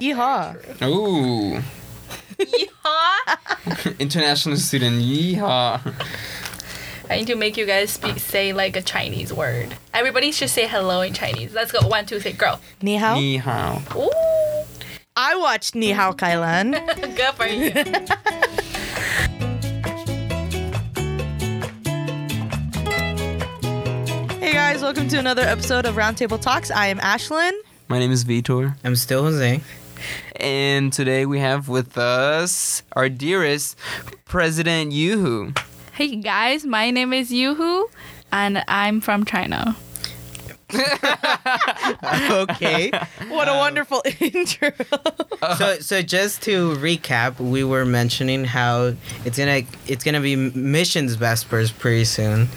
Yeehaw. Ooh. Yeehaw. International student. Yeehaw. I need to make you guys say like a Chinese word. Everybody should say hello in Chinese. Let's go. 1, 2, 3, go. Ni hao. Ni hao. Ooh. I watched Ni hao, Kailan. Good for you. Hey guys, welcome to another episode of Roundtable Talks. I am Ashlyn. My name is Vitor. I'm still Jose. And today we have with us our dearest President Yuhu. Hey guys, my name is Yuhu, and I'm from China. Okay. What a wonderful intro. So just to recap, we were mentioning how it's gonna be Missions Vespers pretty soon,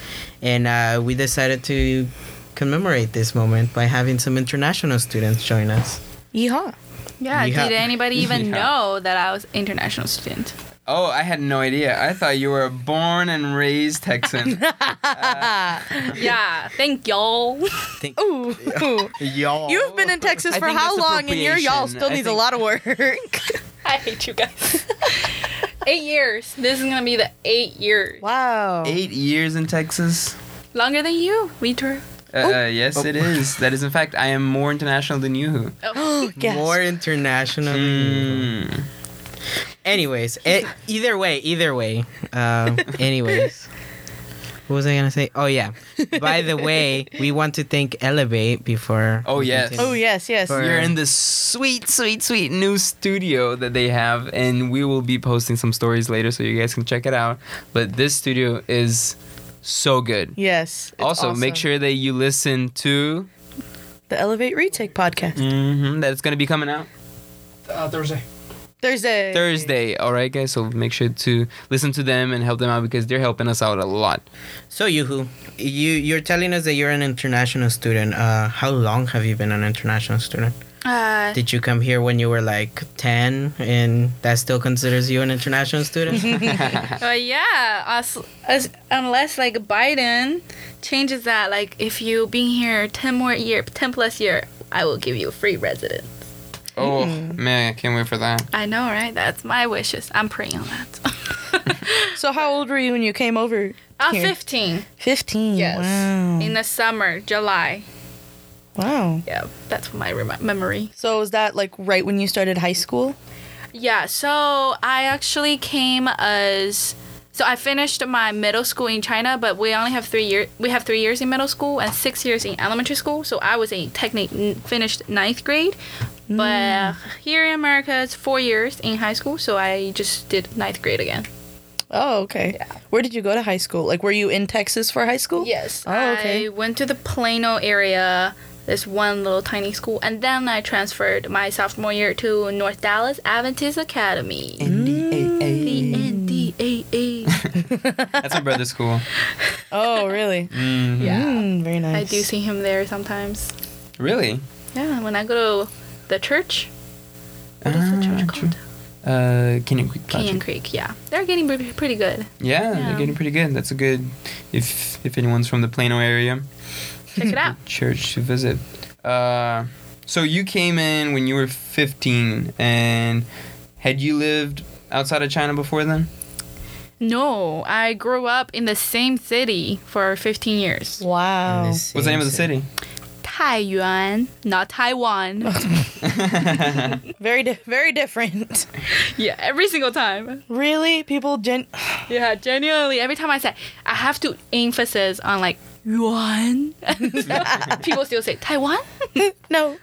and we decided to commemorate this moment by having some international students join us. Yeehaw. Yeah. Yeehaw. Did anybody even know that I was international student? Oh, I had no idea. I thought you were a born and raised Texan. Yeah, thank y'all. Ooh, y'all. You've been in Texas for how long? And your y'all still needs a lot of work. I hate you guys. 8 years. This is gonna be the 8 years. Wow. 8 years in Texas. Longer than you, Vitor. Yes, it is. That is, in fact, I am more international than you. Oh, yes. More international than you. Anyways, either way. Anyways, what was I gonna say? Oh yeah. By the way, we want to thank Elevate before. Oh yes. Oh yes, yes. You're in the sweet, sweet, sweet new studio that they have, and we will be posting some stories later, so you guys can check it out. But this studio is so good. Yes. Also, awesome. Make sure that you listen to the Elevate Retake podcast. Mm-hmm. That's gonna be coming out Thursday. All right, guys. So make sure to listen to them and help them out because they're helping us out a lot. So, Yuhu, you're telling us that you're an international student. How long have you been an international student? Did you come here when you were like 10 and that still considers you an international student? Yeah. Unless like Biden changes that, like if you being here 10 plus years, I will give you free residence. Oh, man, I can't wait for that. I know, right? That's my wishes. I'm praying on that. So how old were you when you came over? 15. 15, yes. Wow. In the summer, July. Wow. Yeah, that's my memory. So was that, like, right when you started high school? Yeah, so I actually came as... So I finished my middle school in China, but we only have 3 years. We have 3 years in middle school and 6 years in elementary school. So I was finished ninth grade. But here in America, it's 4 years in high school, so I just did ninth grade again. Oh, okay. Yeah. Where did you go to high school? Like, were you in Texas for high school? Yes. Oh, okay. I went to the Plano area, this one little tiny school, and then I transferred my sophomore year to North Dallas Adventist Academy. NDAA. That's my brother's school. Oh, really? Mm-hmm. Yeah. Very nice. I do see him there sometimes. Really? Yeah, when I go to... The church? What is the church called? Canyon Creek. Canyon Creek, yeah. They're getting pretty good. Yeah, they're getting pretty good. That's a good, if anyone's from the Plano area. Check it out. Church to visit. So you came in when you were 15, and had you lived outside of China before then? No, I grew up in the same city for 15 years. Wow. What's the name of the city? Taiyuan, not Taiwan. Very different. Yeah, every single time. Really? People Yeah, genuinely. Every time I say, I have to emphasize on like yuan. People still say Taiwan? No.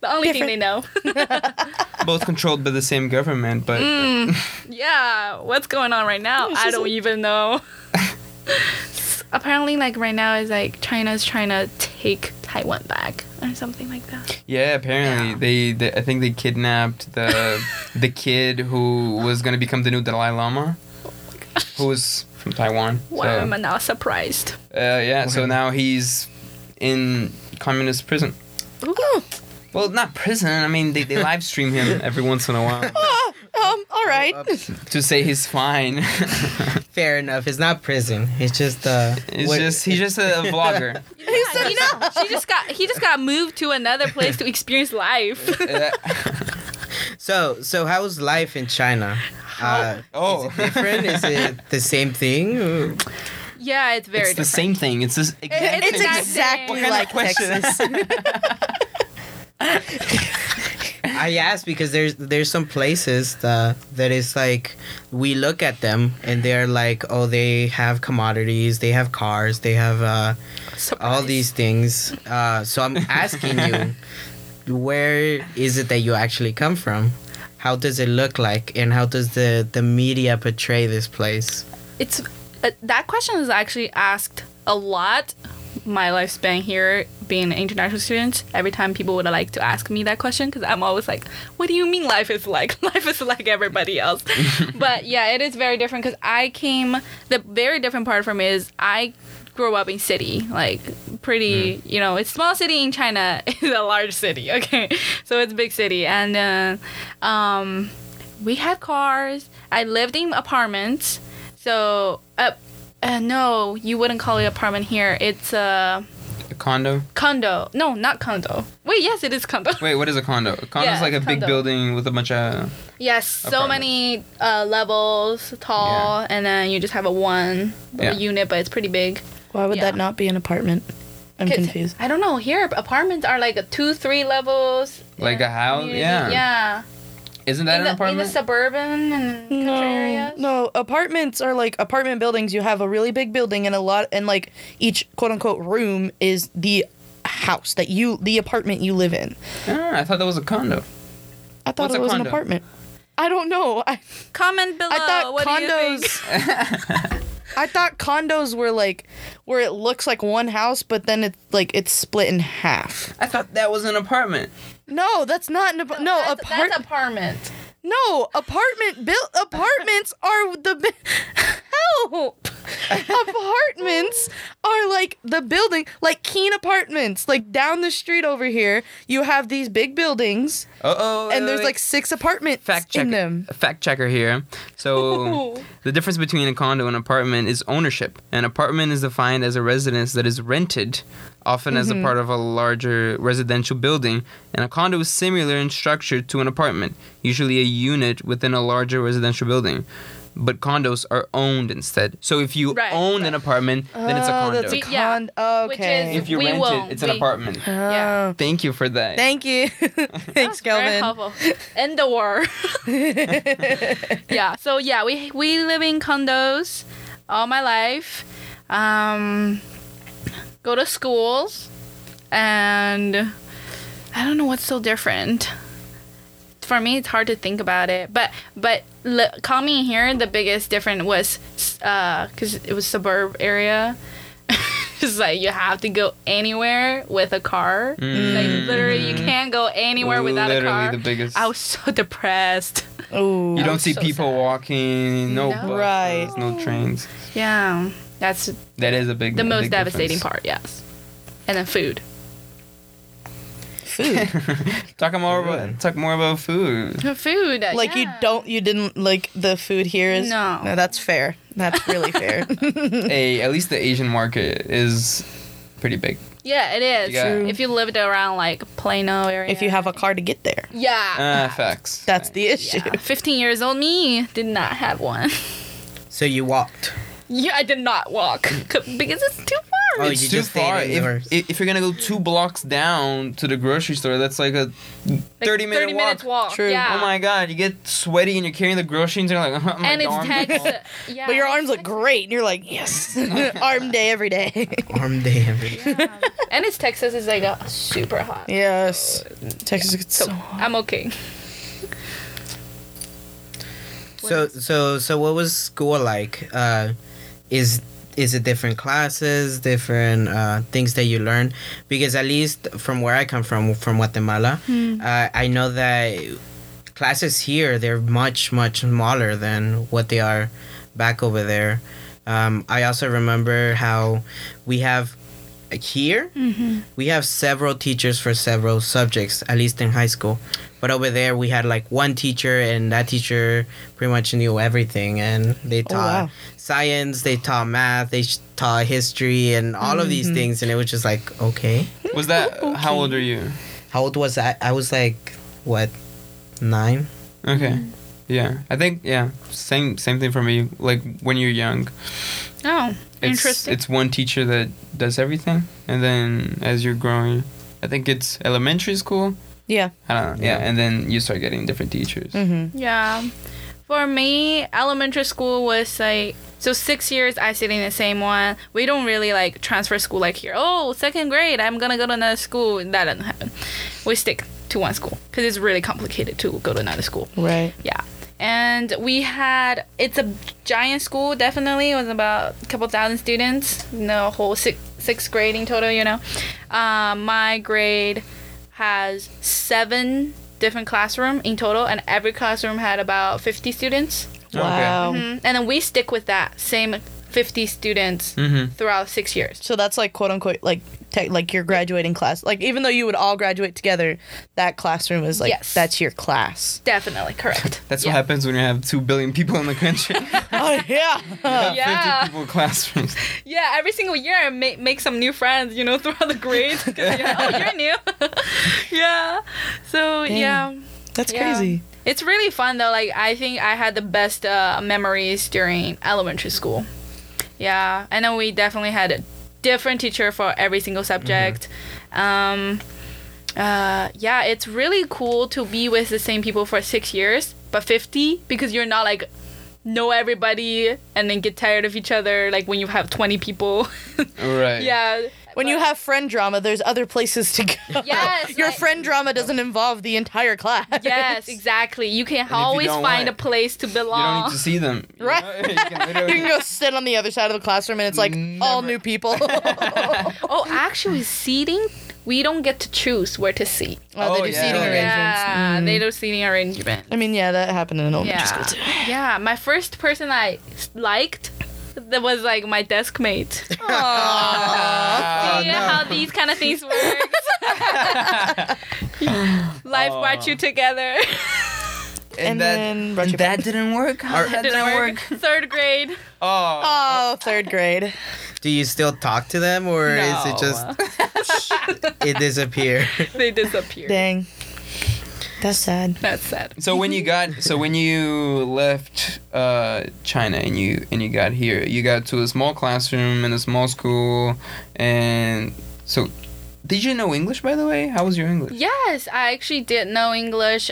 The only thing they know. Both controlled by the same government, but yeah, what's going on right now? I don't even know. Apparently, like right now, is like China's trying to take Taiwan back or something like that. Yeah, apparently they I think they kidnapped the kid who was gonna become the new Dalai Lama, who was from Taiwan. Wow, so, I'm not surprised. Yeah, so now he's in communist prison. Ooh. Well, not prison. I mean, they live stream him every once in a while. All right. To say he's fine. Fair enough. It's not prison. It's just he's just a vlogger. Yeah, you know, he just got moved to another place to experience life. So how is life in China? Is it different? Is it the same thing? Yeah, it's very different. It's the same thing. It's just exactly, like Texas. I asked because there's some places that is like we look at them and they're like, oh, they have commodities, they have cars, they have all these things. So I'm asking you, where is it that you actually come from? How does it look like, and how does the media portray this place? It's that question is actually asked a lot. My lifespan here, being an international student, every time people would like to ask me that question, because I'm always like, what do you mean life is like? Life is like everybody else. But yeah, it is very different, because the very different part for me is I grew up in city, like pretty, you know, it's small city in China is a large city, okay? So it's big city. And we had cars. I lived in apartments. So no, you wouldn't call it apartment here. It's a condo? Condo. No, not condo. Wait, yes, it is condo. Wait, what is a condo? A condo is like a condo. Big building with a bunch of... Yes, so many levels, tall, and then you just have a one unit, but it's pretty big. Why would that not be an apartment? I'm confused. I don't know. Here, apartments are like 2-3 levels. Like a house? Community. Yeah. Yeah. Isn't that an apartment? In the suburban and country areas? No, apartments are like apartment buildings. You have a really big building and like each quote unquote room is the house that the apartment you live in. Ah, I thought that was a condo. I thought it was an apartment. I don't know. Comment below. I thought what condos. Do you think? I thought condos were like where it looks like one house, but then it's split in half. I thought that was an apartment. No, that's not an apartment. No, that's apartment. No, apartments are the help. Apartments are like the building, like Keene Apartments, like down the street over here. You have these big buildings. And there's like 6 apartments in them. Fact checker here. So the difference between a condo and apartment is ownership. An apartment is defined as a residence that is rented, often as a part of a larger residential building, and a condo is similar in structure to an apartment, usually a unit within a larger residential building. But condos are owned instead. So if you own an apartment, then it's a condo. That's a condo. Yeah. Okay. Which is, if you rent it, it's an apartment. Oh. Yeah. Thank you for that. Thank you. Thanks, Kelvin. Very helpful. End the war. Yeah. So yeah, we live in condos all my life. Go to schools, and I don't know what's so different. For me, it's hard to think about it. But coming here, the biggest difference was because it was suburb area. It's like you have to go anywhere with a car. Like literally, you can't go anywhere without a car. Literally the biggest. I was so depressed. Oh, you don't see people walking. No, buses, no trains. Yeah, that is a big. The most devastating part, yes. And then food. Talk more about food. Food. Like you didn't like the food here is No, that's fair. That's really fair. Hey, at least the Asian market is pretty big. Yeah, it is. Yeah. If you lived around like Plano area. If you have a car to get there. Yeah. Facts. That's the issue. Yeah. 15 years old me did not have one. So you walked. Yeah, I did not walk because it's too far. Oh, it's too far. If you're going to go 2 blocks down to the grocery store, that's like a 30-minute walk. True. Yeah. Oh, my God. You get sweaty and you're carrying the groceries. And you're like, oh, my God. And it's Texas. Yeah, but your arms look great. And you're like, yes. Arm day every day. Arm day every day. Yeah. And it's Texas. It's like super hot. Yes. So, Texas gets so hot. I'm okay. So what was school like? Is it different classes, different things that you learn? Because at least from where I come from Guatemala, I know that classes here, they're much, much smaller than what they are back over there. I also remember how we have here, we have several teachers for several subjects, at least in high school. But over there, we had like one teacher, and that teacher pretty much knew everything. And they taught science, they taught math, they taught history, and all of these things. And it was just like, okay. Was that, how old are you? How old was I? I was like, what, 9. Okay. Mm. Yeah. I think, yeah, same thing for me. Like, when you're young. Oh, interesting. It's one teacher that does everything. And then as you're growing, I think it's elementary school. Yeah. I don't know. Yeah. And then you start getting different teachers. Mm-hmm. Yeah. For me, elementary school was like, so 6 years I sit in the same one. We don't really like transfer school like here. Oh, second grade, I'm going to go to another school. That doesn't happen. We stick to one school because it's really complicated to go to another school. Right. Yeah. And we had, it's a giant school, definitely. It was about a couple thousand students. The whole sixth grade in total, you know. My grade has 7 different classroom in total, and every classroom had about 50 students. Wow. Mm-hmm. And then we stick with that same 50 students mm-hmm. throughout 6 years. So that's like quote unquote like your graduating class. Like even though you would all graduate together, that classroom is like yes. That's your class. Definitely correct. That's what happens when you have 2 billion people in the country. Oh yeah. You have 50 people classrooms. Yeah, every single year I make some new friends, you know, throughout the grades. You're new. Yeah. So dang. Yeah. That's crazy. It's really fun, though. Like, I think I had the best memories during elementary school. Yeah. And then we definitely had a different teacher for every single subject. Mm-hmm. Yeah, it's really cool to be with the same people for 6 years, but 50, because you're not, like, know everybody and then get tired of each other, like, when you have 20 people. Right. Yeah. When you have friend drama, there's other places to go. Yes, your friend drama doesn't involve the entire class. Yes, exactly. You can always find a place to belong. You don't need to see them. Right. You can go sit on the other side of the classroom, and it's like all new people. Oh, actually, seating, we don't get to choose where to sit. Oh, they do seating arrangements. Yeah, they do seating arrangements. I mean, yeah, that happened in elementary school too. Yeah, my first person I liked. That was like my desk mate. Aww. Do you know how these kind of things work? Life brought you together. And that didn't work? That didn't work. Third grade. Oh, third grade. Do you still talk to them or is it just... It disappeared. They disappeared. Dang. That's sad. So when you left China and you got here, you got to a small classroom in a small school, and so did you know English, by the way? How was your English? Yes, I actually did know English.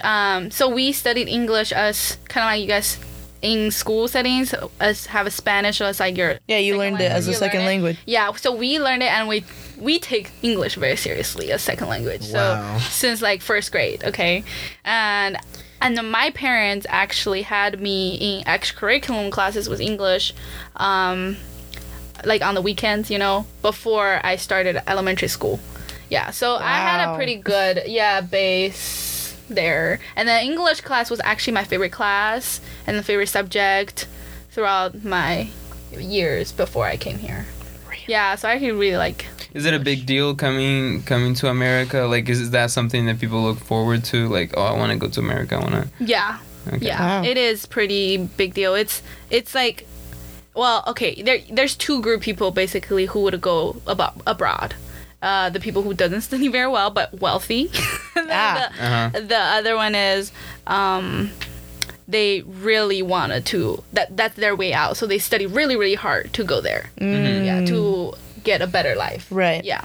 So we studied English as kind of like you guys in school settings as have a Spanish as like your you learned language. It as a second language. Yeah, so we learned it and we take English very seriously as second language. Wow. So since like first grade, okay? And then my parents actually had me in extracurriculum classes with English, like on the weekends, you know, before I started elementary school. Yeah, so wow. I had a pretty good base there. And the English class was actually my favorite class and the favorite subject throughout my years before I came here. Really? Yeah, so I actually really like... Is it a big deal coming to America? Like, is that something that people look forward to? Like, oh, I want to go to America. I want to. Yeah. Okay. Yeah. Wow. It is pretty big deal. It's like, well, okay. There's two group people basically who would go abroad. The people who doesn't study very well but wealthy. The other one is. They really wanted to. That's their way out. So they study really really hard to go there. Mm-hmm. Yeah. To get a better life. Right. Yeah.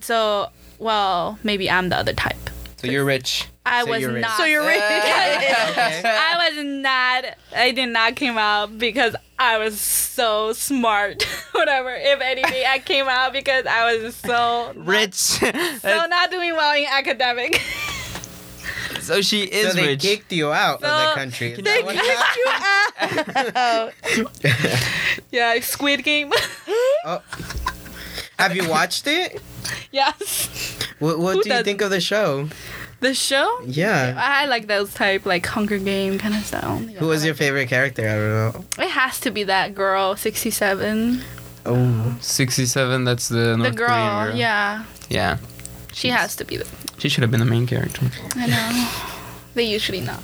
So, well, maybe I'm the other type. So you're rich. I was not. So you're rich. I was not. I did not came out because I was so smart. Whatever. If anything, I came out because I was so... Rich. So not doing well in academic. So she is so rich. They kicked you out of the country. They kicked you out. Yeah, Squid Game. Oh. Have you watched it? Yes. What do you think of the show? The show? Yeah. I like those type, like Hunger Game kind of sound. Who was your favorite character? I don't know. It has to be that girl, 67. Oh. 67, that's the North girl, Korean girl. Yeah. Yeah. She has to be the... She should have been the main character. I know. They usually not.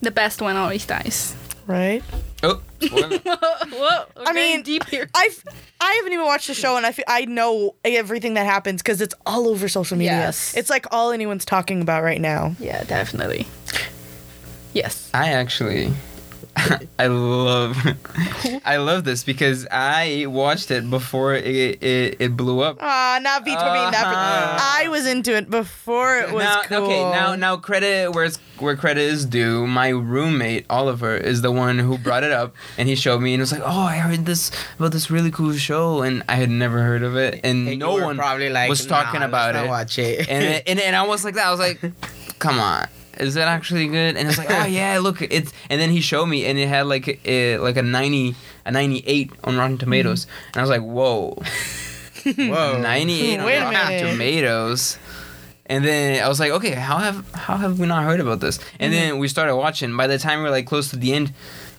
The best one always dies. Right? Oh. Whoa, I mean, deep here. I haven't even watched the show, and I know everything that happens because it's all over social media. Yes. It's like all anyone's talking about right now. Yeah, definitely. Yes. I actually... I love this because I watched it before it blew up. Ah, not Vitor being that. I was into it before it was cool. Okay, now credit where credit is due. My roommate Oliver is the one who brought it up, and he showed me, and was like, "Oh, I heard this about this really cool show, and I had never heard of it, and no one probably like was talking about it." Watch it, and I was like that. I was like, "Come on. Is that actually good?" And it's like, "Oh yeah, look, it's." And then he showed me, and it had like a 98 on Rotten Tomatoes, and I was like, "Whoa, 98 on Rotten Tomatoes." And then I was like, "Okay, how have we not heard about this?" And then we started watching. By the time we were like close to the end,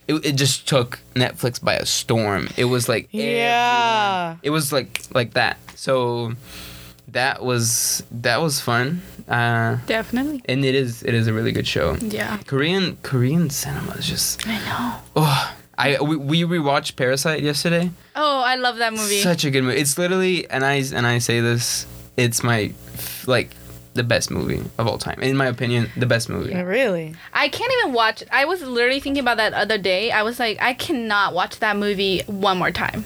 it just took Netflix by a storm. It was like everyone. It was like that. So that was fun. Definitely. And it is a really good show. Yeah. Korean cinema is just... I know. Oh, we rewatched Parasite yesterday. Oh, I love that movie. Such a good movie. It's literally, and I say this, it's my the best movie of all time. In my opinion, the best movie. Yeah, really? I can't even watch it. I was literally thinking about that other day. I was like, I cannot watch that movie one more time.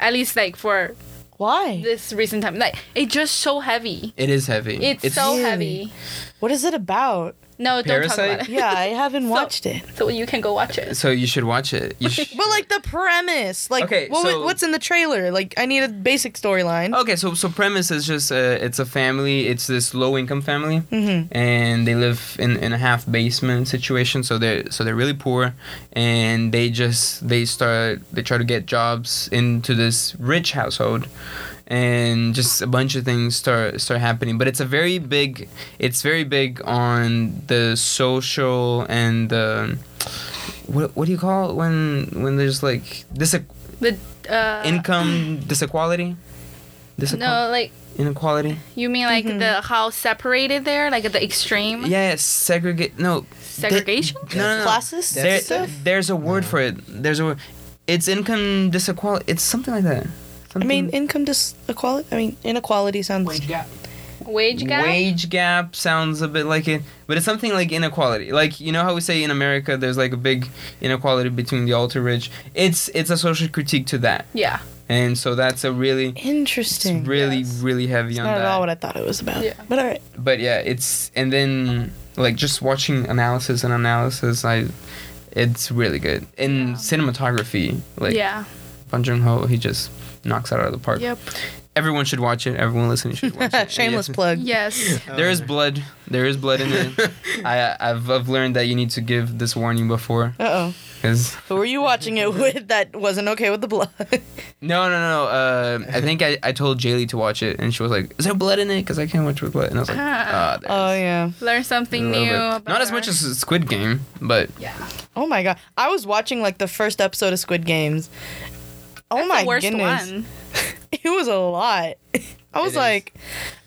At least like for... Why? This recent time. Like, it's just so heavy. It is heavy. It's so heavy. What is it about? No, Parasite? Don't talk about it. Yeah, I haven't watched it. So you can go watch it. So you should watch it. But, like, the premise. Like, okay, what's in the trailer? Like, I need a basic storyline. Okay, so premise is just, it's a family. It's this low-income family. Mm-hmm. And they live in a half-basement situation. So they're really poor. And they try to get jobs into this rich household. And just a bunch of things start happening, but it's very big on the social and what do you call it when there's like income disequality? No, like inequality. You mean like the how separated they're like at the extreme? Yes, yeah, segregation. No, classes. There's a word for it. There's a word. It's income disequality. It's something like that. Something. I mean, inequality sounds... Wage gap sounds a bit like it, but it's something like inequality. Like, you know how we say in America there's like a big inequality between the ultra-rich? It's a social critique to that. Yeah. And so that's a really... Interesting. It's really, really heavy on that. Not at all what I thought it was about. Yeah. But all right. But yeah, it's... And then, like, just watching analysis, it's really good. And cinematography, like... Yeah. Bong Joon-ho, he just... knocks out of the park. Yep. Everyone should watch it. Everyone listening should watch it. Shameless plug. Yes. There is blood. There is blood in it. I've learned that you need to give this warning before. Uh-oh. Who were you watching it with that wasn't okay with the blood? No. I think I told Jaylee to watch it, and she was like, "Is there blood in it? Because I can't watch with blood." And I was like, yeah. Learn something new. Not as much as Squid Game, but... Yeah. Oh, my God. I was watching, like, the first episode of Squid Games. Oh my goodness. One. It was a lot. I was like,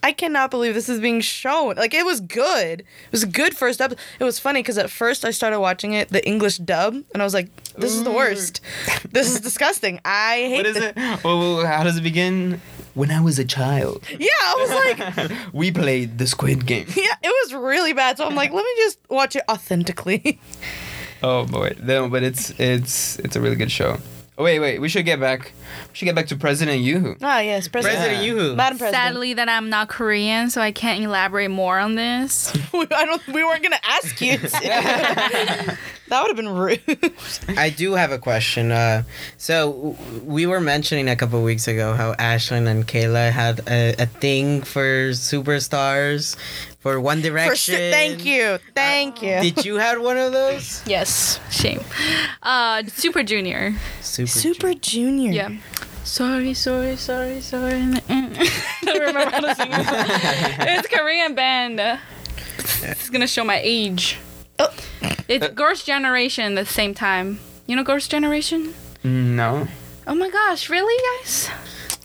I cannot believe this is being shown. Like, it was good. It was a good first episode. It was funny because at first I started watching it, the English dub, and I was like, this is the worst. This is disgusting. I hate it. What is it? Well, how does it begin? When I was a child. Yeah, I was like... We played the Squid Game. Yeah, it was really bad. So I'm like, let me just watch it authentically. Oh, boy. No, but it's a really good show. Oh, wait. We should get back. We should get back to President Yuhu. Ah, yes, President Yuhu. Madam President. Sadly, that I'm not Korean, so I can't elaborate more on this. We weren't gonna ask you. That would have been rude. I do have a question. So we were mentioning a couple of weeks ago how Ashlyn and Kayla had a thing for superstars. For One Direction. Thank you. Did you have one of those? Yes. Shame. Super Junior. Super Junior. Yeah. Sorry. I don't remember how to sing it. It's Korean band. It's gonna show my age. Oh. It's Girls' Generation at the same time. You know Girls' Generation? No. Oh my gosh! Really, guys?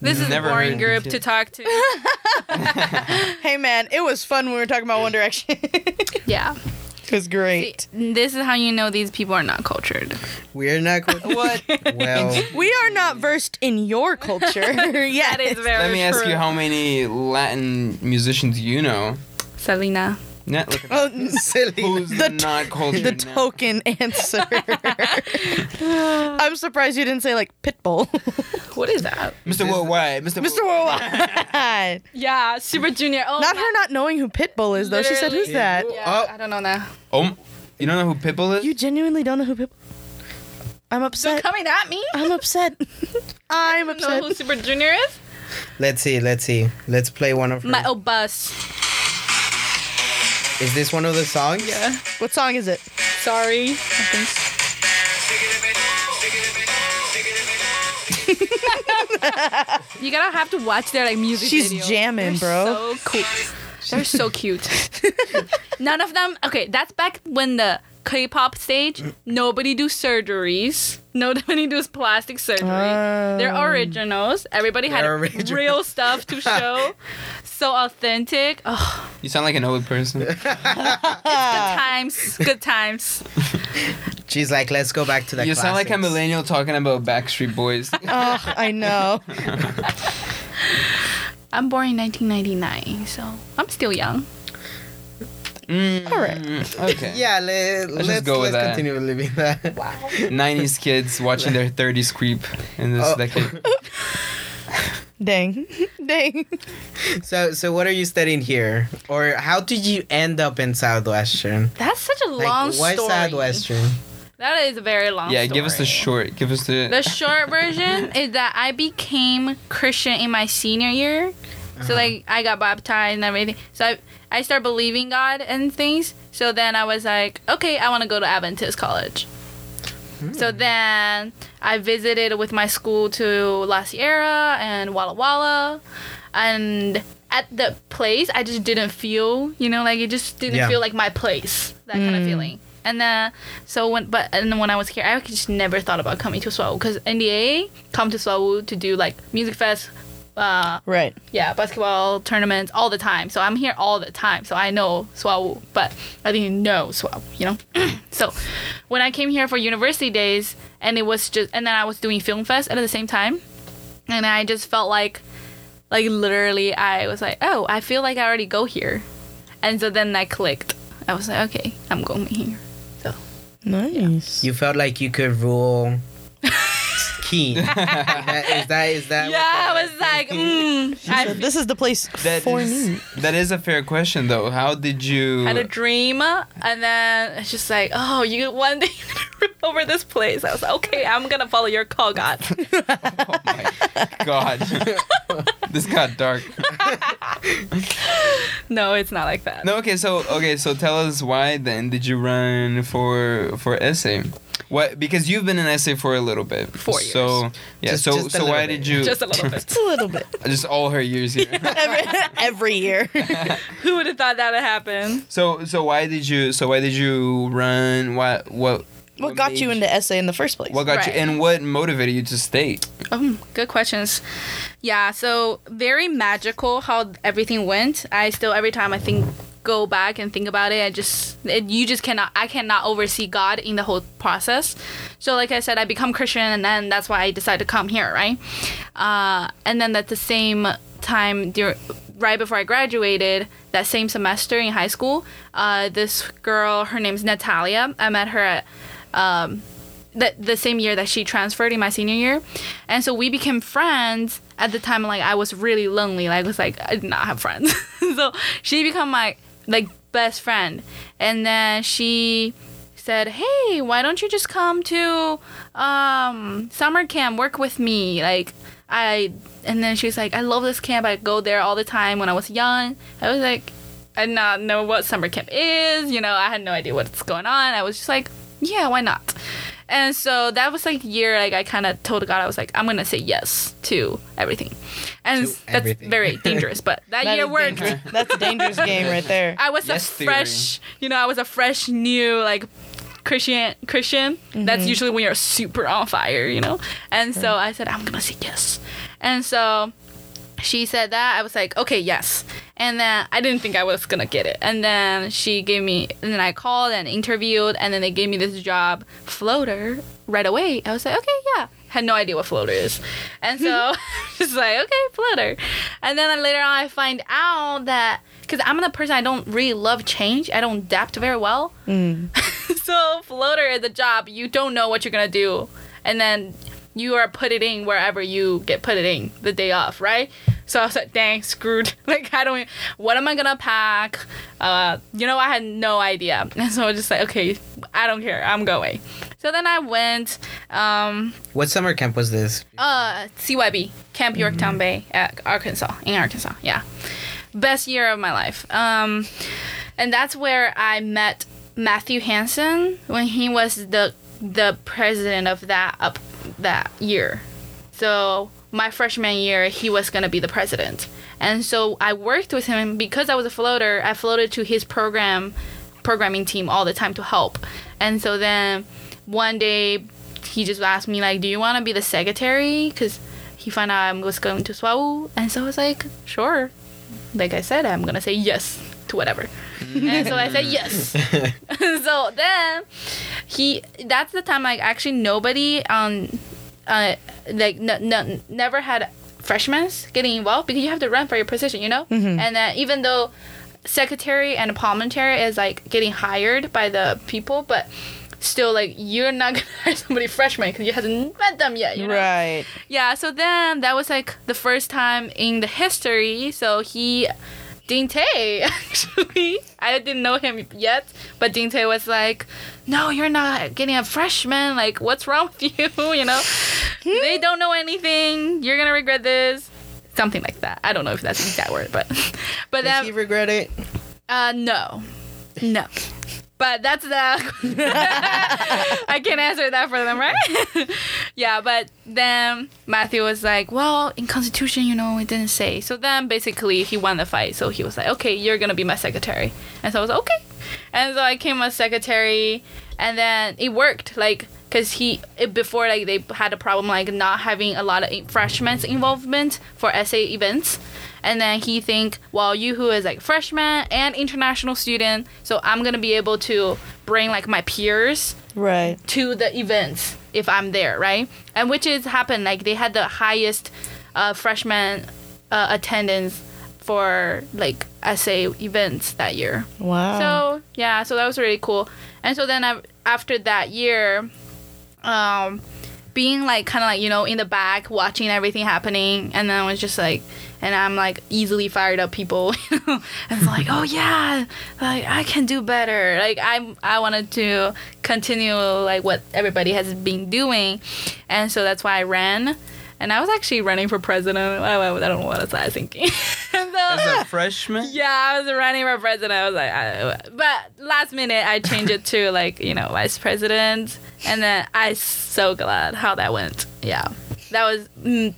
This is never a boring group to talk to. Hey, man, it was fun when we were talking about One Direction. Yeah. It was great. See, this is how you know these people are not cultured. We're not cultured. What? Well, we are not versed in your culture. That is very true. Let me ask you how many Latin musicians you know. Selena. Yeah, look at Selena. Who's not cultured the now? Token answer. I'm surprised you didn't say, like, Pitbull. What is that? Mr. Worldwide. Mr. Worldwide. Yeah, Super Junior. Oh, not her not knowing who Pitbull is, though. Literally. She said, who's that? Yeah, I don't know now. You don't know who Pitbull is? You genuinely don't know who Pitbull is? I'm upset. You're coming at me? I'm upset. I'm upset. You know who Super Junior is? Let's see. Let's play one of her. My old bus. Is this one of the songs? Yeah. What song is it? Sorry. I think so. You gotta have to watch their like music video. She's jamming, bro. So cool. They're so cute. None of them. Okay, that's back when the K-pop stage. Nobody do surgeries. Nobody does plastic surgery. They're originals. Everybody had real stuff to show. So authentic. Oh. You sound like an old person. It's good times. She's like, let's go back to that. You classics. Sound like a millennial talking about Backstreet Boys. Oh, I know. I'm born in 1999, so I'm still young. All right. Okay. Yeah, let's continue living that. Wow. 90s kids watching their 30s creep in this decade. Dang. So what are you studying here? Or how did you end up in Southwestern? That's such a long story. Why Southwestern? That is a very long story. Yeah, give us the short. The short version is that I became Christian in my senior year. Uh-huh. So, like, I got baptized and everything. So, I started believing God and things. So then I was like, okay, I want to go to Adventist college. Mm. So then I visited with my school to La Sierra and Walla Walla. And at the place, I just didn't feel, like it just didn't feel like my place. That kind of feeling. And then, when I was here, I just never thought about coming to SWAU. Because NDA come to SWAU to do like music fest. Right. Yeah, basketball tournaments all the time. So I'm here all the time. So I know SWAU, but I didn't know SWAU, So when I came here for university days, and it was just, and then I was doing film fest at the same time, and I just felt like literally, I was like, oh, I feel like I already go here, and so then I clicked. I was like, okay, I'm going here. So nice. Yeah. You felt like you could rule. Is that? Yeah, I was like, said, this is the place for me. That is a fair question, though. How did you? I had a dream, and then it's just like, oh, you one day rip over this place. I was like, okay, I'm gonna follow your call, God. Oh my God, this got dark. No, it's not like that. No, okay, so tell us why then did you run for essay? What? Because you've been in essay for a little bit. 4 years. So yeah. So why did you? Just a little bit. Just a little bit. Just all her years here. Every year. Who would have thought that would happen? So why did you? So why did you run? Why? What got you into essay in the first place? What got you? And what motivated you to stay? Good questions. Yeah. So very magical how everything went. I still every time I think. Go back and think about it. I cannot oversee God in the whole process. So like I said, I become Christian, and then that's why I decided to come here, right? And then at the same time, right before I graduated, that same semester in high school, this girl, her name's Natalia. I met her at the same year that she transferred in my senior year, and so we became friends. At the time, like I was really lonely. Like I was like I did not have friends, so she became my best friend. And then she said, hey, why don't you just come to summer camp, work with me, and then she was like, I love this camp, I go there all the time. When I was young, I was like, I did not know what summer camp is, I had no idea what's going on. I was just like, yeah, why not? And so that was like the year I kind of told God, I was like, I'm going to say yes to everything. And that's very dangerous, but that year worked. That's a dangerous game right there. I was a fresh new Christian. Mm-hmm. That's usually when you're super on fire, And so I said, I'm going to say yes. And so she said that. I was like, okay, yes. And then I didn't think I was going to get it. And then and then I called and interviewed, and then they gave me this job, floater, right away. I was like, okay, yeah. Had no idea what floater is. And so, just like, okay, floater. And then later on, I find out that because I'm the person, I don't really love change. I don't adapt very well. So floater is a job. You don't know what you're going to do. And then you are put it in wherever you get put it in the day off, right? So I was like, dang, screwed. Like, I don't, what am I going to pack? You know, I had no idea. And so I was just like, okay, I don't care. I'm going. So then I went. What summer camp was this? CYB, Camp Yorktown Bay at Arkansas, in Arkansas. Yeah. Best year of my life. And that's where I met Matthew Hansen when he was the president of that year. So my freshman year, he was going to be the president. And so I worked with him, and because I was a floater, I floated to his programming team all the time to help. And so then one day he just asked me, like, do you want to be the secretary? Because he found out I was going to SWAU. And so I was like, sure. Like I said, I'm going to say yes to whatever. And so I said yes. So then that's the time, like, actually nobody never had freshmen getting involved, because you have to run for your position, you know? And then even though secretary and parliamentary is, like, getting hired by the people, but still, like, you're not going to hire somebody freshman because you haven't met them yet, you know? Right. Yeah, so then that was, like, the first time in the history. So Dean Tay, actually, I didn't know him yet, but Dean Tay was like, no, you're not getting a freshman. Like, what's wrong with you? You know, they don't know anything. You're going to regret this. Something like that. I don't know if that's the exact word, but does he regret it? No. But that's I can't answer that for them, right? Yeah, but then Matthew was like, well, in Constitution, you know, it didn't say. So then basically he won the fight. So he was like, okay, you're going to be my secretary. And so I was like, okay. And so I came as secretary, and then it worked. Like, because before, like, they had a problem, like, not having a lot of freshmen's involvement for essay events. And then he think, well, Yuhu is, like, freshman and international student, so I'm going to be able to bring, like, my peers right to the events if I'm there, right? And which is happened. Like, they had the highest freshman attendance for, like, essay events that year. Wow. So, yeah, so that was really cool. And so then after that year, being, like, kind of, like, you know, in the back, watching everything happening, and then I was just, like... And I'm, like, easily fired up people, you know. And it's like, oh, yeah, like, I can do better. Like, I wanted to continue, like, what everybody has been doing. And so that's why I ran. And I was actually running for president. I don't know what else I was thinking. As a freshman? Yeah, I was running for president. I was like, but last minute, I changed it to, like, you know, vice president. And then I'm so glad how that went. Yeah. That was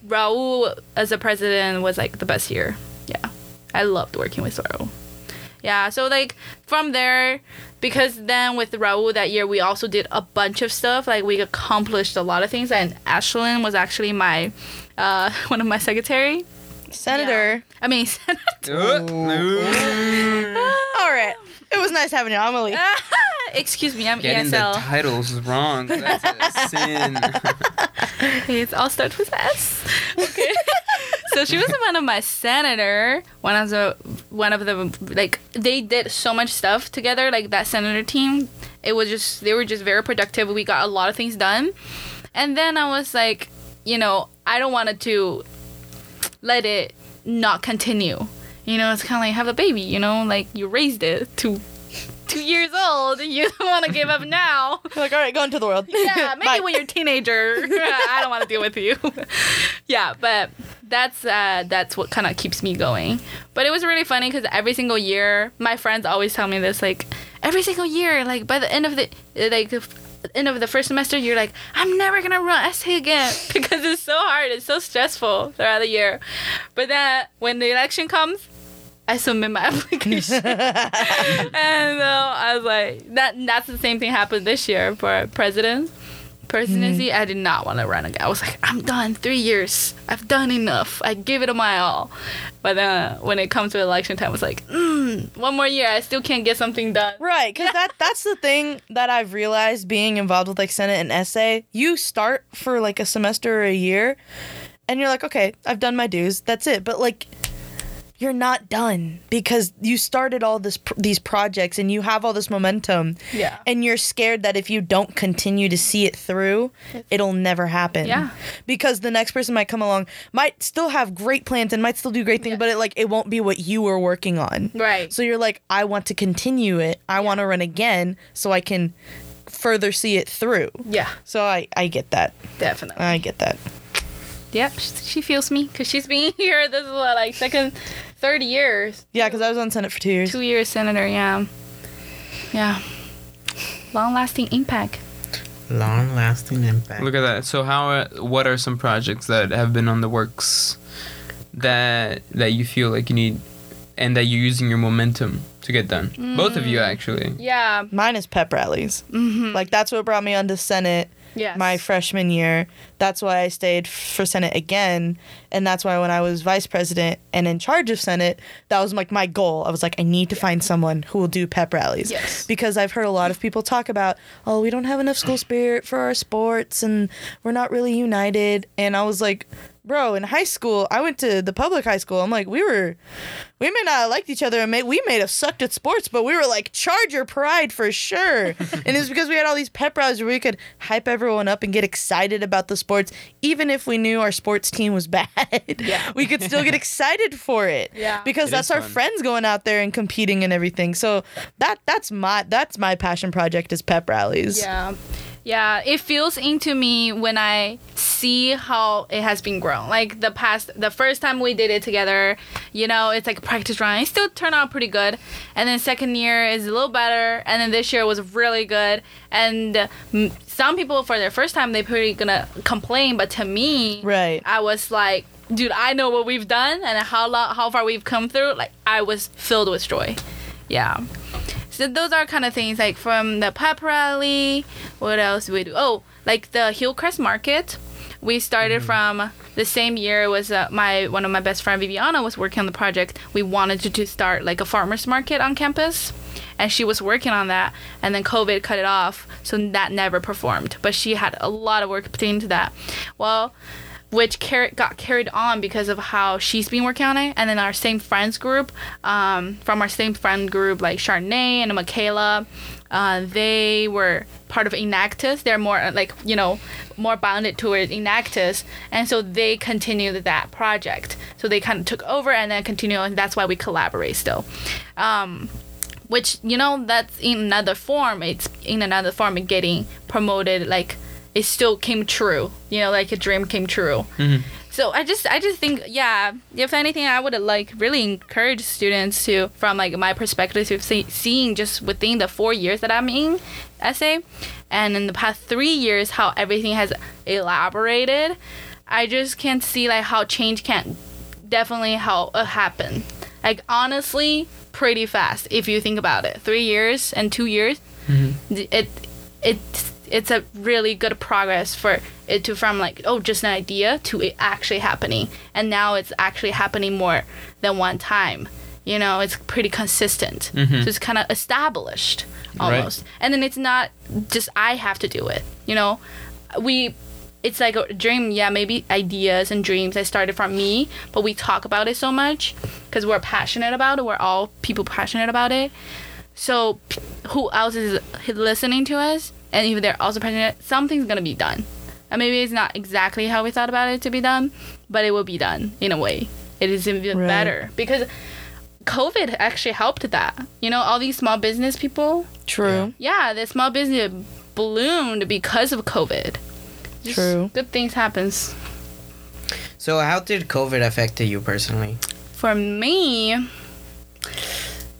Raul as a president was, like, the best year. Yeah, I loved working with Raul. Yeah, so, like, from there, because then with Raul that year, we also did a bunch of stuff. Like, we accomplished a lot of things, and Ashlyn was actually my one of my secretary. Senator. Yeah. I mean, senator. All right. It was nice having you, Amelie. Excuse me, I'm getting ESL. Getting the titles wrong. That's a sin. It's all start with S. Okay. So she was one of my senator. One of the like, they did so much stuff together. Like, that senator team, they were just very productive. We got a lot of things done. And then I was like, you know, I don't want to let it not continue. You know, it's kind of like have a baby, you know, like, you raised it to 2 years old and you don't want to give up now. You're like, all right, go into the world. Yeah, maybe when you're a teenager. I don't want to deal with you. Yeah, but that's what kind of keeps me going. But it was really funny because every single year, my friends always tell me this, like, every single year, like, by the end of the, like, end of the first semester, you're like, I'm never gonna run essay again because it's so hard, it's so stressful throughout the year. But then when the election comes, I submit my application. And I was like, that's the same thing happened this year for presidency. I did not want to run again. I was like, I'm done. 3 years, I've done enough, I give it my all. But then when it comes to election time, I was like, one more year, I still can't get something done, right? Because that's the thing that I've realized being involved with, like, Senate and essay. You start for, like, a semester or a year and you're like, okay, I've done my dues, that's it. But, like, you're not done because you started all this these projects and you have all this momentum. Yeah. And you're scared that if you don't continue to see it through, it'll never happen. Yeah. Because the next person might come along, might still have great plans and might still do great things, but it won't be what you were working on. Right. So you're like, I want to continue it. I want to run again so I can further see it through. Yeah. So I get that. Definitely. I get that. Yep, she feels me because she's been here. This is what, like second, third years. Yeah, because I was on Senate for 2 years. 2 years senator, yeah. Yeah. Long-lasting impact. Long-lasting impact. Look at that. So what are some projects that have been on the works that you feel like you need and that you're using your momentum to get done? Mm. Both of you, actually. Yeah. Mine is pep rallies. Mm-hmm. Like, that's what brought me onto Senate. Yes. My freshman year. That's why I stayed for Senate again. And that's why when I was vice president and in charge of Senate, that was like my goal. I was like, I need to find someone who will do pep rallies. Yes. Because I've heard a lot of people talk about, oh, we don't have enough school spirit for our sports and we're not really united. And I was like, bro, in high school, I went to the public high school. I'm like, we may not have liked each other. We may have sucked at sports, but we were like Charger pride for sure. And it's because we had all these pep rallies where we could hype everyone up and get excited about the sports. Even if we knew our sports team was bad, yeah. We could still get excited for it. Yeah. Because that's our friends going out there and competing and everything. So that's my passion project is pep rallies. Yeah. Yeah, it feels into me when I see how it has been grown. Like the first time we did it together, you know, it's like a practice run. It still turned out pretty good. And then second year is a little better. And then this year was really good. And some people for their first time, they're pretty gonna complain. But to me, right. I was like, dude, I know what we've done and how far we've come through. Like I was filled with joy. Yeah. So those are kind of things like from the pep rally. What else do we do? Oh, like the Hillcrest Market. We started from the same year. It was one of my best friend Viviana was working on the project. We wanted to start like a farmers market on campus, and she was working on that. And then COVID cut it off, so that never performed. But she had a lot of work put into that. Well, which got carried on because of how she's been working on it. And then our same friends group, like Charnay and Michaela, they were part of Enactus. They're more like, you know, more bounded towards Enactus. And so they continued that project. So they kind of took over and then continued. And that's why we collaborate still. Which, you know, that's in another form. It's in another form of getting promoted, like, it still came true, you know, like a dream came true. Mm-hmm. So I just think, yeah, if anything, I would like really encourage students to, from like my perspective, to seeing just within the 4 years that I'm in SA, and in the past 3 years, how everything has elaborated. I just can't see like how change can definitely happen. Like honestly, pretty fast if you think about it. 3 years and 2 years, mm-hmm. It's a really good progress for it to from like, oh, just an idea to it actually happening. And now it's actually happening more than one time. You know, it's pretty consistent. Mm-hmm. So it's kind of established almost. Right. And then it's not just I have to do it. You know, it's like a dream. Yeah, maybe ideas and dreams that started from me, but we talk about it so much because we're passionate about it. We're all people passionate about it. So who else is listening to us? And if they're also passionate, something's going to be done. And maybe it's not exactly how we thought about it to be done, but it will be done in a way. It is even better because COVID actually helped that. You know, all these small business people. True. Yeah, the small business bloomed because of COVID. Just true. Good things happens. So how did COVID affect you personally? For me...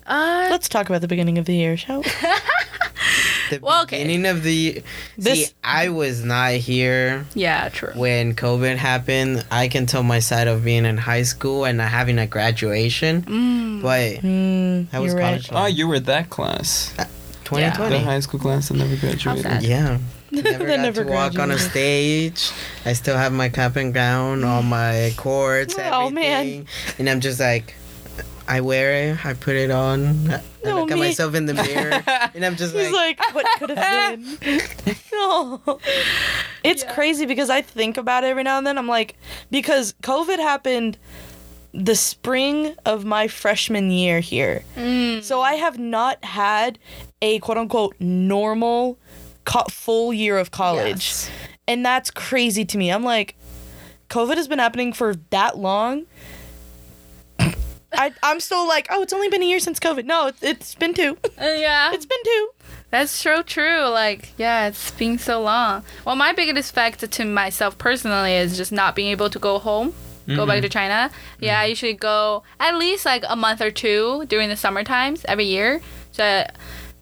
let's talk about the beginning of the year, shall we? Beginning of the... See, I was not here. Yeah, true. When COVID happened, I can tell my side of being in high school and not having a graduation. Mm. But I was college. Right. Oh, you were that class. 2020. Yeah. The high school class that never graduated. Yeah. Never got to walk on a stage. I still have my cap and gown, all my cords, everything. Oh, man. And I'm just like... I wear it, I put it on, I look at myself in the mirror, and I'm just like, what could have been? Oh. It's crazy because I think about it every now and then. I'm like, because COVID happened the spring of my freshman year here. So I have not had a quote-unquote normal full year of college. Yes. And that's crazy to me. I'm like, COVID has been happening for that long. I'm still like, oh, it's only been a year since COVID. No, it's been two. Yeah. It's been two. That's so true. Like, yeah, it's been so long. Well, my biggest factor to myself personally is just not being able to go home, go back to China. Yeah, I usually go at least like a month or two during the summer times every year. So,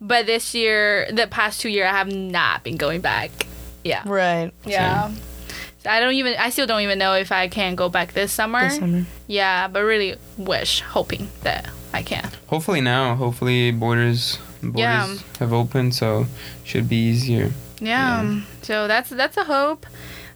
but this year, the past 2 years, I have not been going back. Yeah. Right. Yeah. Same. I still don't even know if I can go back this summer. Yeah, but really hoping that I can. Hopefully now. Hopefully borders have opened, so should be easier. Yeah. So that's a hope.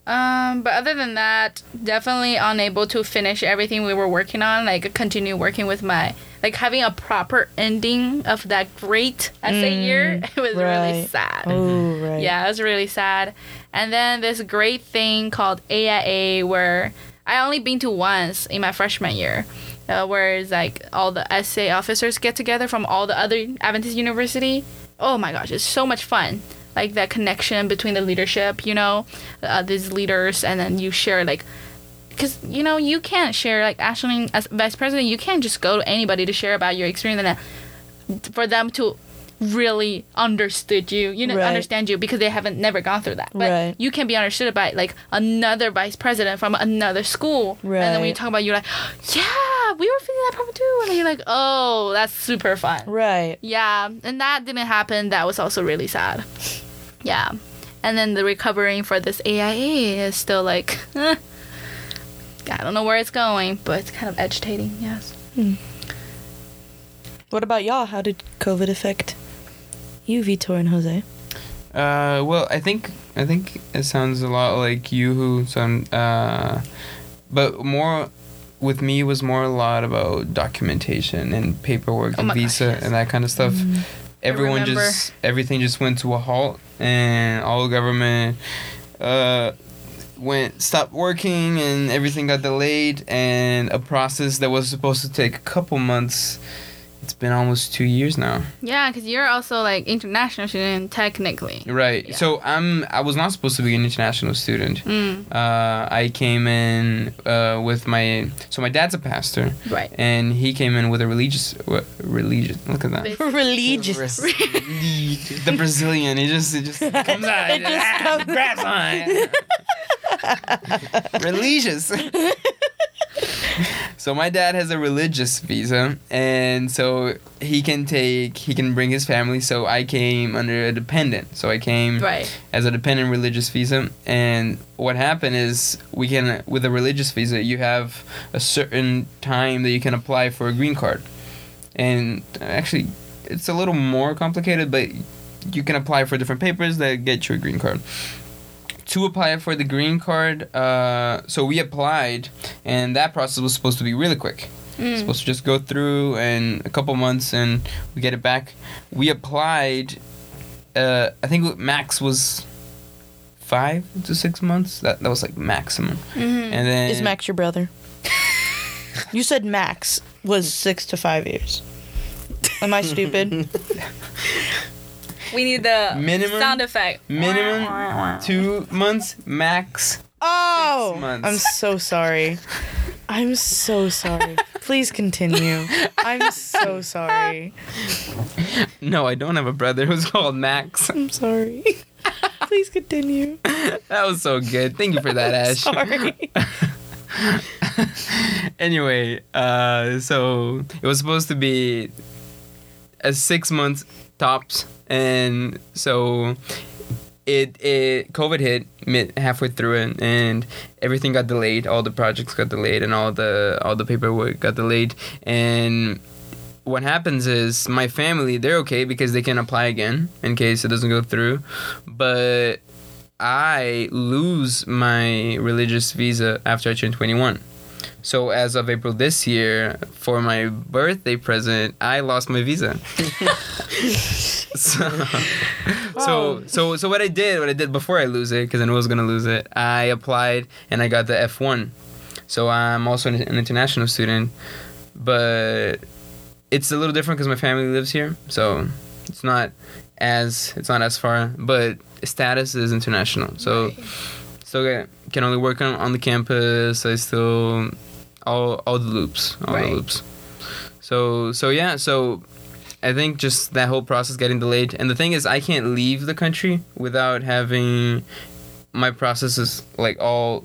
But other than that, definitely unable to finish everything we were working on, like continue working with my, like having a proper ending of that great essay year. It was really sad. Oh, right. Yeah, it was really sad. And then this great thing called AIA, where I only been to once in my freshman year, where it's like all the essay officers get together from all the other Adventist university. Oh my gosh, it's so much fun. Like that connection between the leadership, these leaders, and then you share like, because you can't share like Ashlyn as vice president, you can't just go to anybody to share about your experience and then for them to really understand you because they haven't never gone through that. But you can be understood by like another vice president from another school, and then when you talk about it, you're like, yeah, we were feeling that problem too, and you're like, oh, that's super fun. Right. Yeah, and that didn't happen. That was also really sad. Yeah. And then the recovering for this AIA is still like, I don't know where it's going, but it's kind of agitating, yes. What about y'all? How did COVID affect you, Vitor and Jose? Well, I think it sounds a lot like Yuhu, but more with me was more a lot about documentation and paperwork and visa and that kind of stuff. Everything just went to a halt, and all government stopped working, and everything got delayed, and a process that was supposed to take a couple months, it's been almost 2 years now. Yeah, because you're also like international student technically. Right. Yeah. So I was not supposed to be an international student. I came in with my dad's a pastor. Right. And he came in with a religious. Look at that. Religious. The Brazilian. It just comes out. It just grabs on. Religious. So my dad has a religious visa, and so he can bring his family. So I came under a dependent. So I came as a dependent religious visa. And what happened is with a religious visa, you have a certain time that you can apply for a green card. And actually, it's a little more complicated, but you can apply for different papers that get you a green card. To apply for the green card, so we applied, and that process was supposed to be really quick. It's supposed to just go through in a couple months, and we get it back. We applied, I think max was 5 to 6 months. That was like maximum. And then is Max your brother? You said max was 6 to 5 years. Am I stupid? We need the minimum sound effect. Minimum 2 months, max 6 months. I'm so sorry. Please continue. I'm so sorry. No, I don't have a brother who's called Max. I'm sorry. Please continue. That was so good. Thank you for that, Ash. Sorry. Anyway, so it was supposed to be a 6 month tops. And so COVID hit halfway through it, and everything got delayed. All the projects got delayed, and all the paperwork got delayed. And what happens is my family, they're okay because they can apply again in case it doesn't go through. But I lose my religious visa after I turn 21. So as of April this year, for my birthday present, I lost my visa. So what I did before I lose it, because I knew I was gonna lose it, I applied and I got the F1. So I'm also an international student, but it's a little different because my family lives here, so it's not as far, but status is international. So right. Still can only work on the campus. I still all the loops. So I think just that whole process getting delayed. And the thing is, I can't leave the country without having my processes like all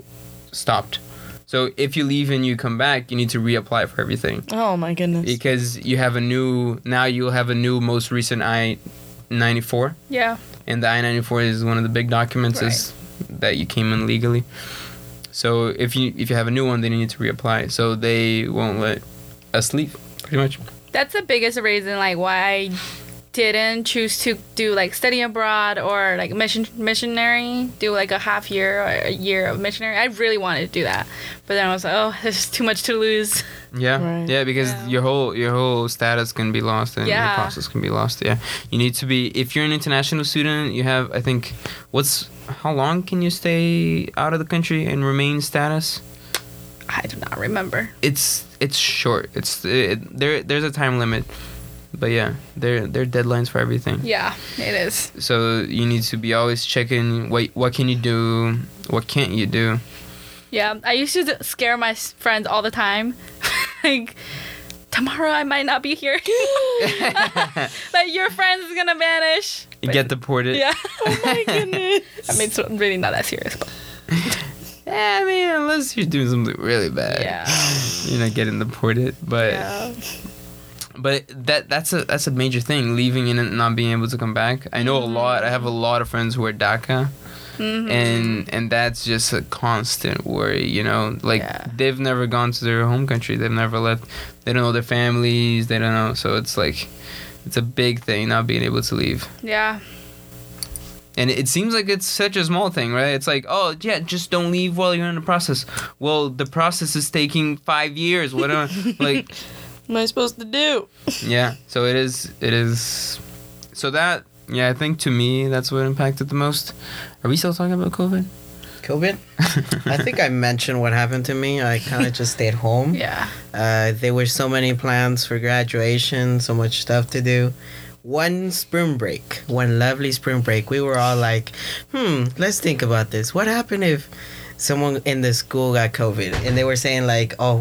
stopped. So if you leave and you come back, you need to reapply for everything. Oh my goodness. Because you'll have a new most recent I-94. Yeah. And the I-94 is one of the big documents is that you came in legally. So if you have a new one, then you need to reapply. So they won't let us leave, pretty much. That's the biggest reason why I didn't choose to do study abroad or missionary, do a half year or a year of missionary. I really wanted to do that, but then I was like, oh, there's too much to lose. Because your whole status can be lost and your process can be lost. You need to be, if you're an international student, you have, I think, how long can you stay out of the country and remain status? I do not remember. It's short. There's a time limit. But there are deadlines for everything. Yeah, it is. So you need to be always checking what can you do, what can't you do. Yeah, I used to scare my friends all the time. Tomorrow I might not be here. Your friends is gonna vanish. You get deported. Yeah. Oh my goodness. I mean, it's really not that serious, but. I mean, unless you're doing something really bad. Yeah. You're not getting deported, but. Yeah. But that's a major thing, leaving and not being able to come back. I know a lot. I have a lot of friends who are DACA, and that's just a constant worry. They've never gone to their home country. They've never left. They don't know their families. They don't know. So it's a big thing not being able to leave. Yeah. And it seems like it's such a small thing, right? It's just don't leave while you're in the process. Well, the process is taking 5 years. What am I ? What am I supposed to do? Yeah, so it is. So that, I think to me, that's what impacted the most. Are we still talking about COVID? COVID? I think I mentioned what happened to me. I kind of just stayed home. Yeah. There were so many plans for graduation, so much stuff to do. One lovely spring break, we were all let's think about this. What happened if someone in the school got COVID? And they were saying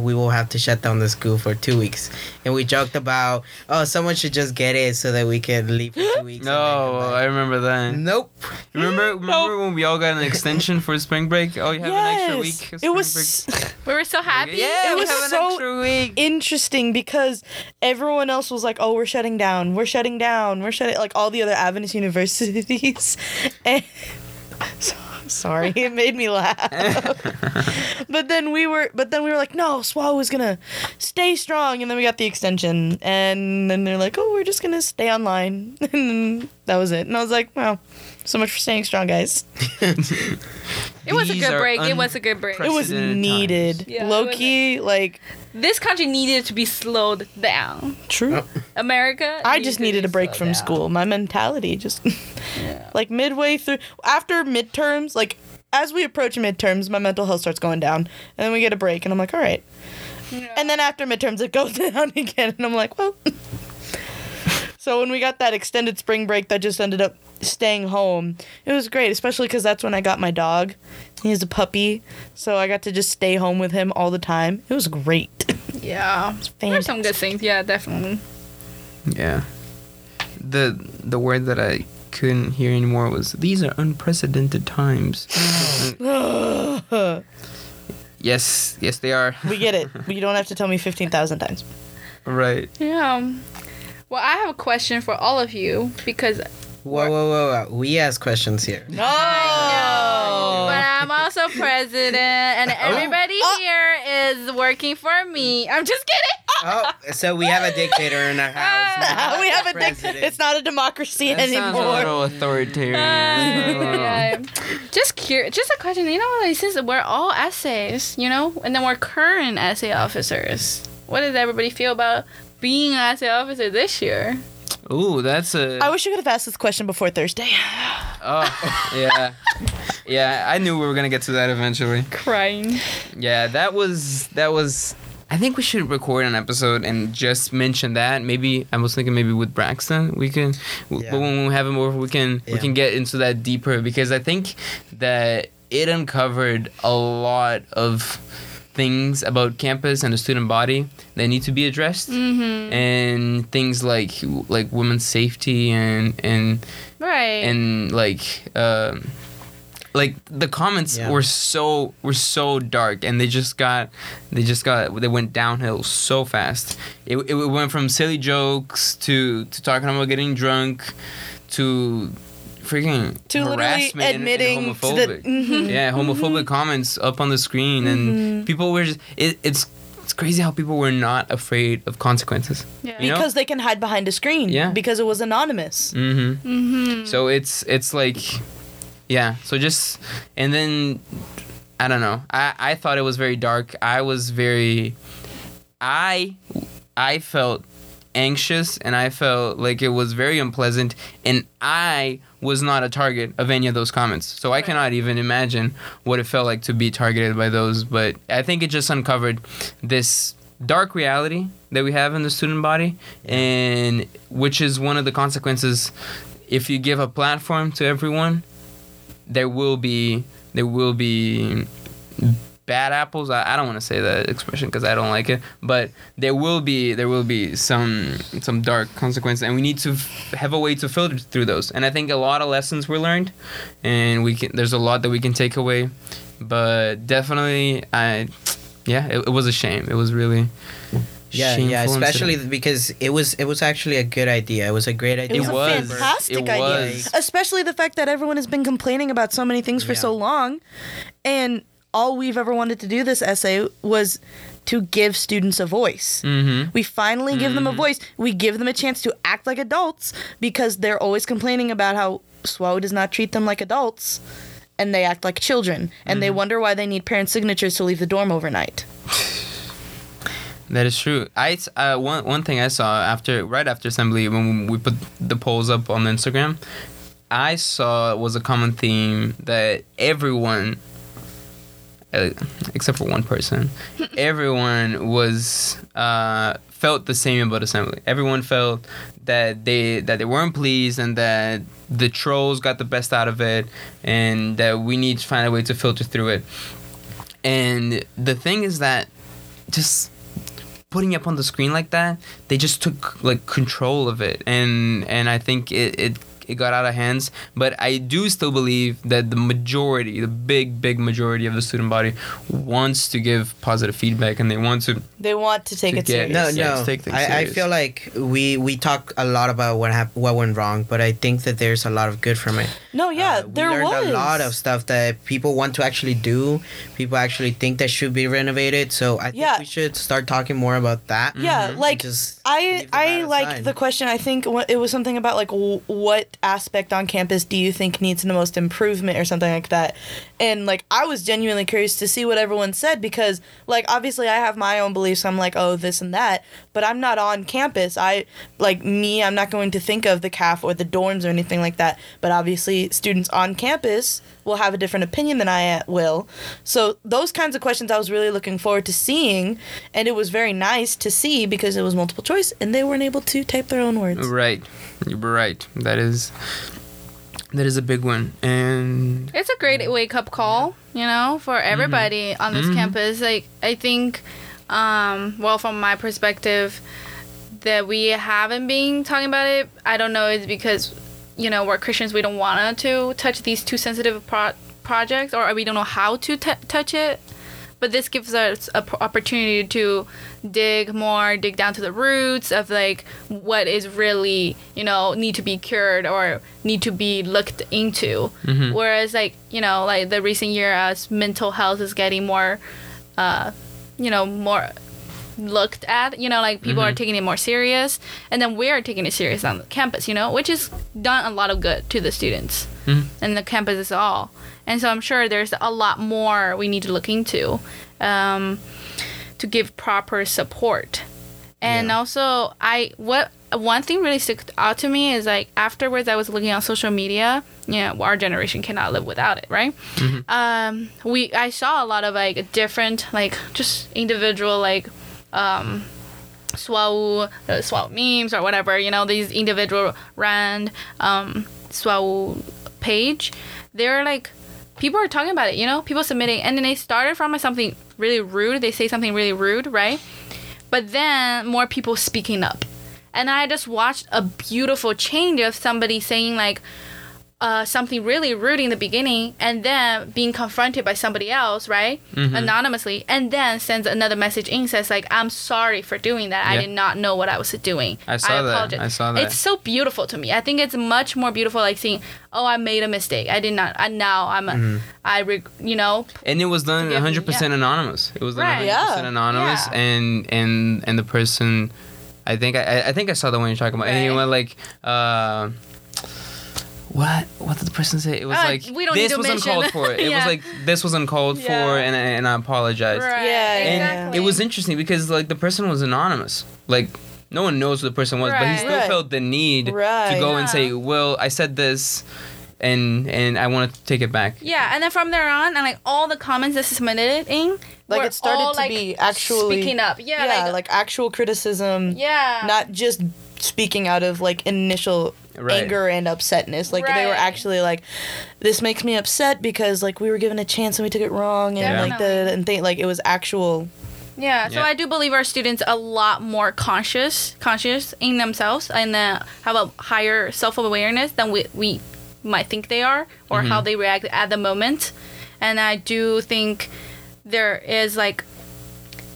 we will have to shut down the school for 2 weeks. And we joked about, someone should just get it so that we can leave for 2 weeks. No, I remember that. Nope. Remember when we all got an extension for spring break? Oh, you have an extra week? It was... We were so happy. Yeah, it was so interesting because everyone else was like, oh, we're shutting down. Like all the other Adventist universities. And... Sorry, it made me laugh. But then we were like, no, SWAU is gonna stay strong, and then we got the extension, and then they're like, oh, we're just gonna stay online, and then that was it. And I was like, wow, so much for staying strong, guys. It was a good break. It was needed. Yeah, low-key, this country needed to be slowed down. True. Oh. America. I just needed a break from school. My mentality just... midway through... After midterms, as we approach midterms, my mental health starts going down. And then we get a break, and I'm like, all right. Yeah. And then after midterms, it goes down again. And I'm like, well... So when we got that extended spring break that just ended up staying home, it was great, especially because that's when I got my dog. He's a puppy, so I got to just stay home with him all the time. It was great. Yeah. There's some good things. Yeah, definitely. Yeah. The word that I couldn't hear anymore was, these are unprecedented times. Yes, they are. We get it. You don't have to tell me 15,000 times. Right. Yeah. Well, I have a question for all of you because... Whoa. We ask questions here. No! I know, but I'm also president, and everybody here is working for me. I'm just kidding! So we have a dictator in our house. We have a dictator. It's not a democracy anymore. Sounds a little authoritarian. Just a question. Since we're all essays, and then we're current essay officers, what does everybody feel about... being an essay officer this year? Ooh, that's a... I wish you could have asked this question before Thursday. Oh, yeah. Yeah, I knew we were going to get to that eventually. Crying. Yeah, that was... I think we should record an episode and just mention that. Maybe I was thinking maybe with Braxton we can, but when we have him over, we can get into that deeper, because I think that it uncovered a lot of things about campus and the student body that need to be addressed, mm-hmm. and things like women's safety and right and like the comments were so dark, and they went downhill so fast. It went from silly jokes to talking about getting drunk to freaking harassment admitting and homophobic. Homophobic comments up on the screen, and people were just it's crazy how people were not afraid of consequences. Yeah. You know? Because they can hide behind a screen. Yeah. Because it was anonymous. Mm-hmm. Mm-hmm. So it's like. Yeah, so just, and then, I don't know. I thought it was very dark. I was very, I felt anxious, and I felt like it was very unpleasant, and I was not a target of any of those comments. So I cannot even imagine what it felt like to be targeted by those, but I think it just uncovered this dark reality that we have in the student body, and which is one of the consequences. If you give a platform to everyone, there will be bad apples. I don't want to say that expression because I don't like it, but there will be some dark consequences, and we need to have a way to filter through those. And I think a lot of lessons were learned, and there's a lot that we can take away. But definitely, it was a shame. It was really. Yeah, especially because it was actually a good idea. It was a great idea. It was a fantastic idea. Especially the fact that everyone has been complaining about so many things for so long, and all we've ever wanted to do this essay was to give students a voice. Mm-hmm. We finally give them a voice. We give them a chance to act like adults, because they're always complaining about how SWAU does not treat them like adults, and they act like children, and they wonder why they need parent signatures to leave the dorm overnight. That is true. I one thing I saw right after assembly, when we put the polls up on Instagram, I saw was a common theme that everyone, except for one person, everyone was felt the same about assembly. Everyone felt that they weren't pleased, and that the trolls got the best out of it, and that we need to find a way to filter through it. And the thing is that just putting up on the screen like that, they just took like control of it, and I think it got out of hands. But I do still believe that the majority, the big majority of the student body wants to give positive feedback, and they want to take it serious. I feel like we talk a lot about what went wrong, but I think that there's a lot of good from it. We learned a lot of stuff that people want to actually do. People actually think that should be renovated. So I think we should start talking more about that. Yeah, like I like the question. I think it was something about like what aspect on campus do you think needs the most improvement or something like that. And like I was genuinely curious to see what everyone said, because like obviously I have my own beliefs. I'm like, oh, this and that, but I'm not on campus. I'm not going to think of the CAF or the dorms or anything like that. But obviously students on campus will have a different opinion than I will. So those kinds of questions I was really looking forward to seeing, and it was very nice to see because it was multiple choice and they weren't able to type their own words. Right. You're right. That is a big one, and it's a great wake-up call, you know, for everybody on this campus. Like I think, from my perspective, that we haven't been talking about it. I don't know. It's because, you know, we're Christians. We don't want to touch these too sensitive projects, or we don't know how to touch it. But this gives us an opportunity to dig down to the roots of like what is really, you know, need to be cured or need to be looked into. Mm-hmm. Whereas like, you know, like the recent year as mental health is getting more, you know, more looked at, you know, like people are taking it more serious, and then we are taking it serious on the campus, you know, which has done a lot of good to the students and the campus as all. And so I'm sure there's a lot more we need to look into to give proper support. And also, I what one thing really stuck out to me is, like, afterwards I was looking on social media. Yeah, well, our generation cannot live without it, right? Mm-hmm. I saw a lot of, like, different, like, just individual, like, SWAU memes or whatever, you know, these individual rand SWAU page. They're, like, people are talking about it, you know? People submitting, and then they started from something really rude. They say something really rude, right? But then more people speaking up. And I just watched a beautiful change of somebody saying, like, something really rude in the beginning, and then being confronted by somebody else, right? Mm-hmm. Anonymously, and then sends another message in, says, like, I'm sorry for doing that. Yeah. I did not know what I was doing. I saw that. It's so beautiful to me. I think it's much more beautiful, like, seeing, oh, I made a mistake. I did not. And now I'm, mm-hmm. You know. And it was done 100% anonymous. It was done 100% anonymous, and the person, I think I saw the one you're talking about. Right. Anyone, like, What did the person say? It was like, this was uncalled for. It was like, this was uncalled for, and I apologized. Right. Yeah, and it was interesting because, like, the person was anonymous. Like, no one knows who the person was, but he still felt the need to go and say, well, I said this, and I want to take it back. Yeah, and then from there on, and, like, all the comments that submitted in, like, it started all, to, like, be actually speaking up. Yeah, yeah, like actual criticism. Yeah, not just speaking out of, like, initial anger and upsetness. Like, they were actually like, this makes me upset because, like, we were given a chance and we took it wrong, and like the and thing, like, it was actual. Yeah, so I do believe our students a lot more conscious in themselves, and have a higher self-awareness than we might think they are, or mm-hmm. how they react at the moment. And I do think there is, like,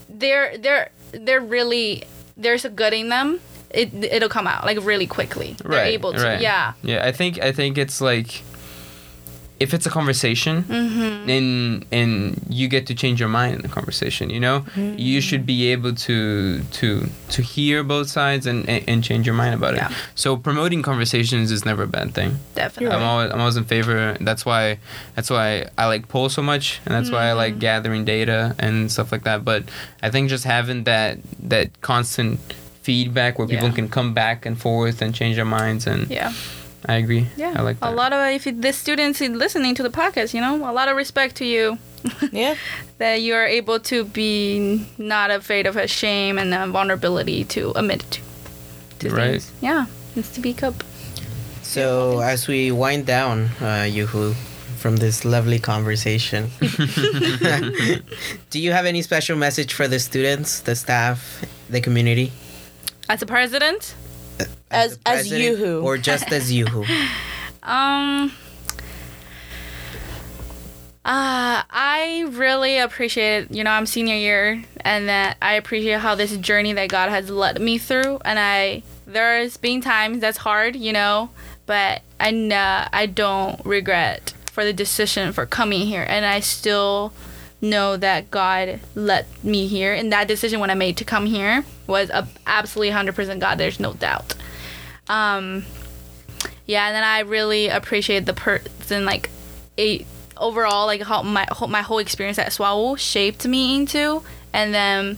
there's a good in them. It'll come out, like, really quickly. Right, they're able to, Yeah, I think it's, like, if it's a conversation, mm-hmm. and you get to change your mind in the conversation, you know? Mm-hmm. You should be able to hear both sides and change your mind about it. So promoting conversations is never a bad thing. Definitely. I'm always in favor. That's why I like polls so much, and that's mm-hmm. why I like gathering data and stuff like that. But I think just having that constant feedback where people can come back and forth and change their minds, and I agree. I like that. A lot of, if the students listening to the podcast, you know, a lot of respect to you. Yeah. That you are able to be not afraid of shame and vulnerability to admit to things. Yeah, it's to speak up. So as we wind down, Yuhu, from this lovely conversation, do you have any special message for the students, the staff, the community? As a president? As Yuhu. Or just as Yuhu. I really appreciate, you know, I'm senior year, and that I appreciate how this journey that God has led me through. And there's been times that's hard, you know, but I don't regret for the decision for coming here. And I still know that God led me here, and that decision when I made to come here was absolutely 100% God. There's no doubt. And then I really appreciate the person, like, overall, like, how my whole experience at SWAU shaped me into, and then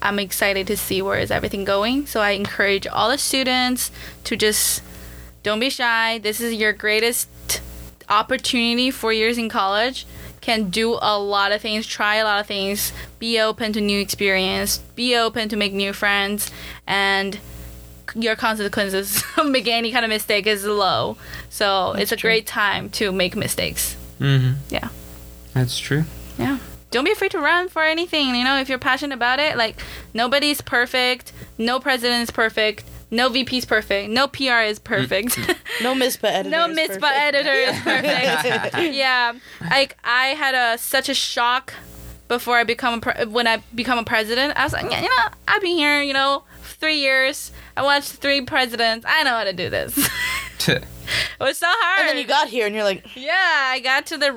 I'm excited to see where is everything going. So I encourage all the students to just don't be shy. This is your greatest opportunity. 4 years in college, can do a lot of things, try a lot of things, be open to new experience, be open to make new friends, and your consequences of making any kind of mistake is low. So that's a great time to make mistakes. Mm-hmm. Yeah. That's true. Yeah. Don't be afraid to run for anything. You know, if you're passionate about it, like, nobody's perfect. No president is perfect. No VP is perfect. No PR is perfect. No MISPA editor. No MISPA editor is perfect. Yeah, like, I had such a shock before I when I become a president. I was like, you know, I've been here, you know, 3 years. I watched 3 presidents. I know how to do this. It was so hard. And then you got here, and you're like, yeah, I got to the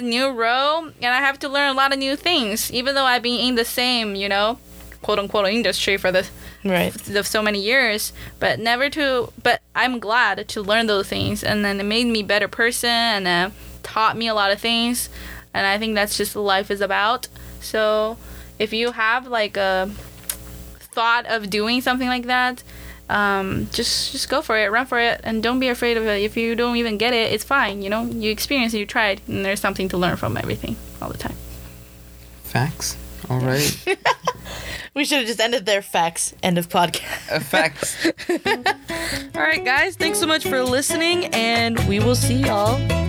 new role, and I have to learn a lot of new things, even though I've been in the same, you know, quote unquote industry for the. Right. Of so many years, but I'm glad to learn those things, and then it made me a better person, and taught me a lot of things, and I think that's just what life is about. So if you have, like, a thought of doing something like that, Just go for it, run for it, and don't be afraid of it. If you don't even get it, it's fine. You know, you experienced it, you tried, and there's something to learn from everything all the time. Facts. All right. We should have just ended there. Facts. End of podcast. Facts. All right, guys. Thanks so much for listening, and we will see y'all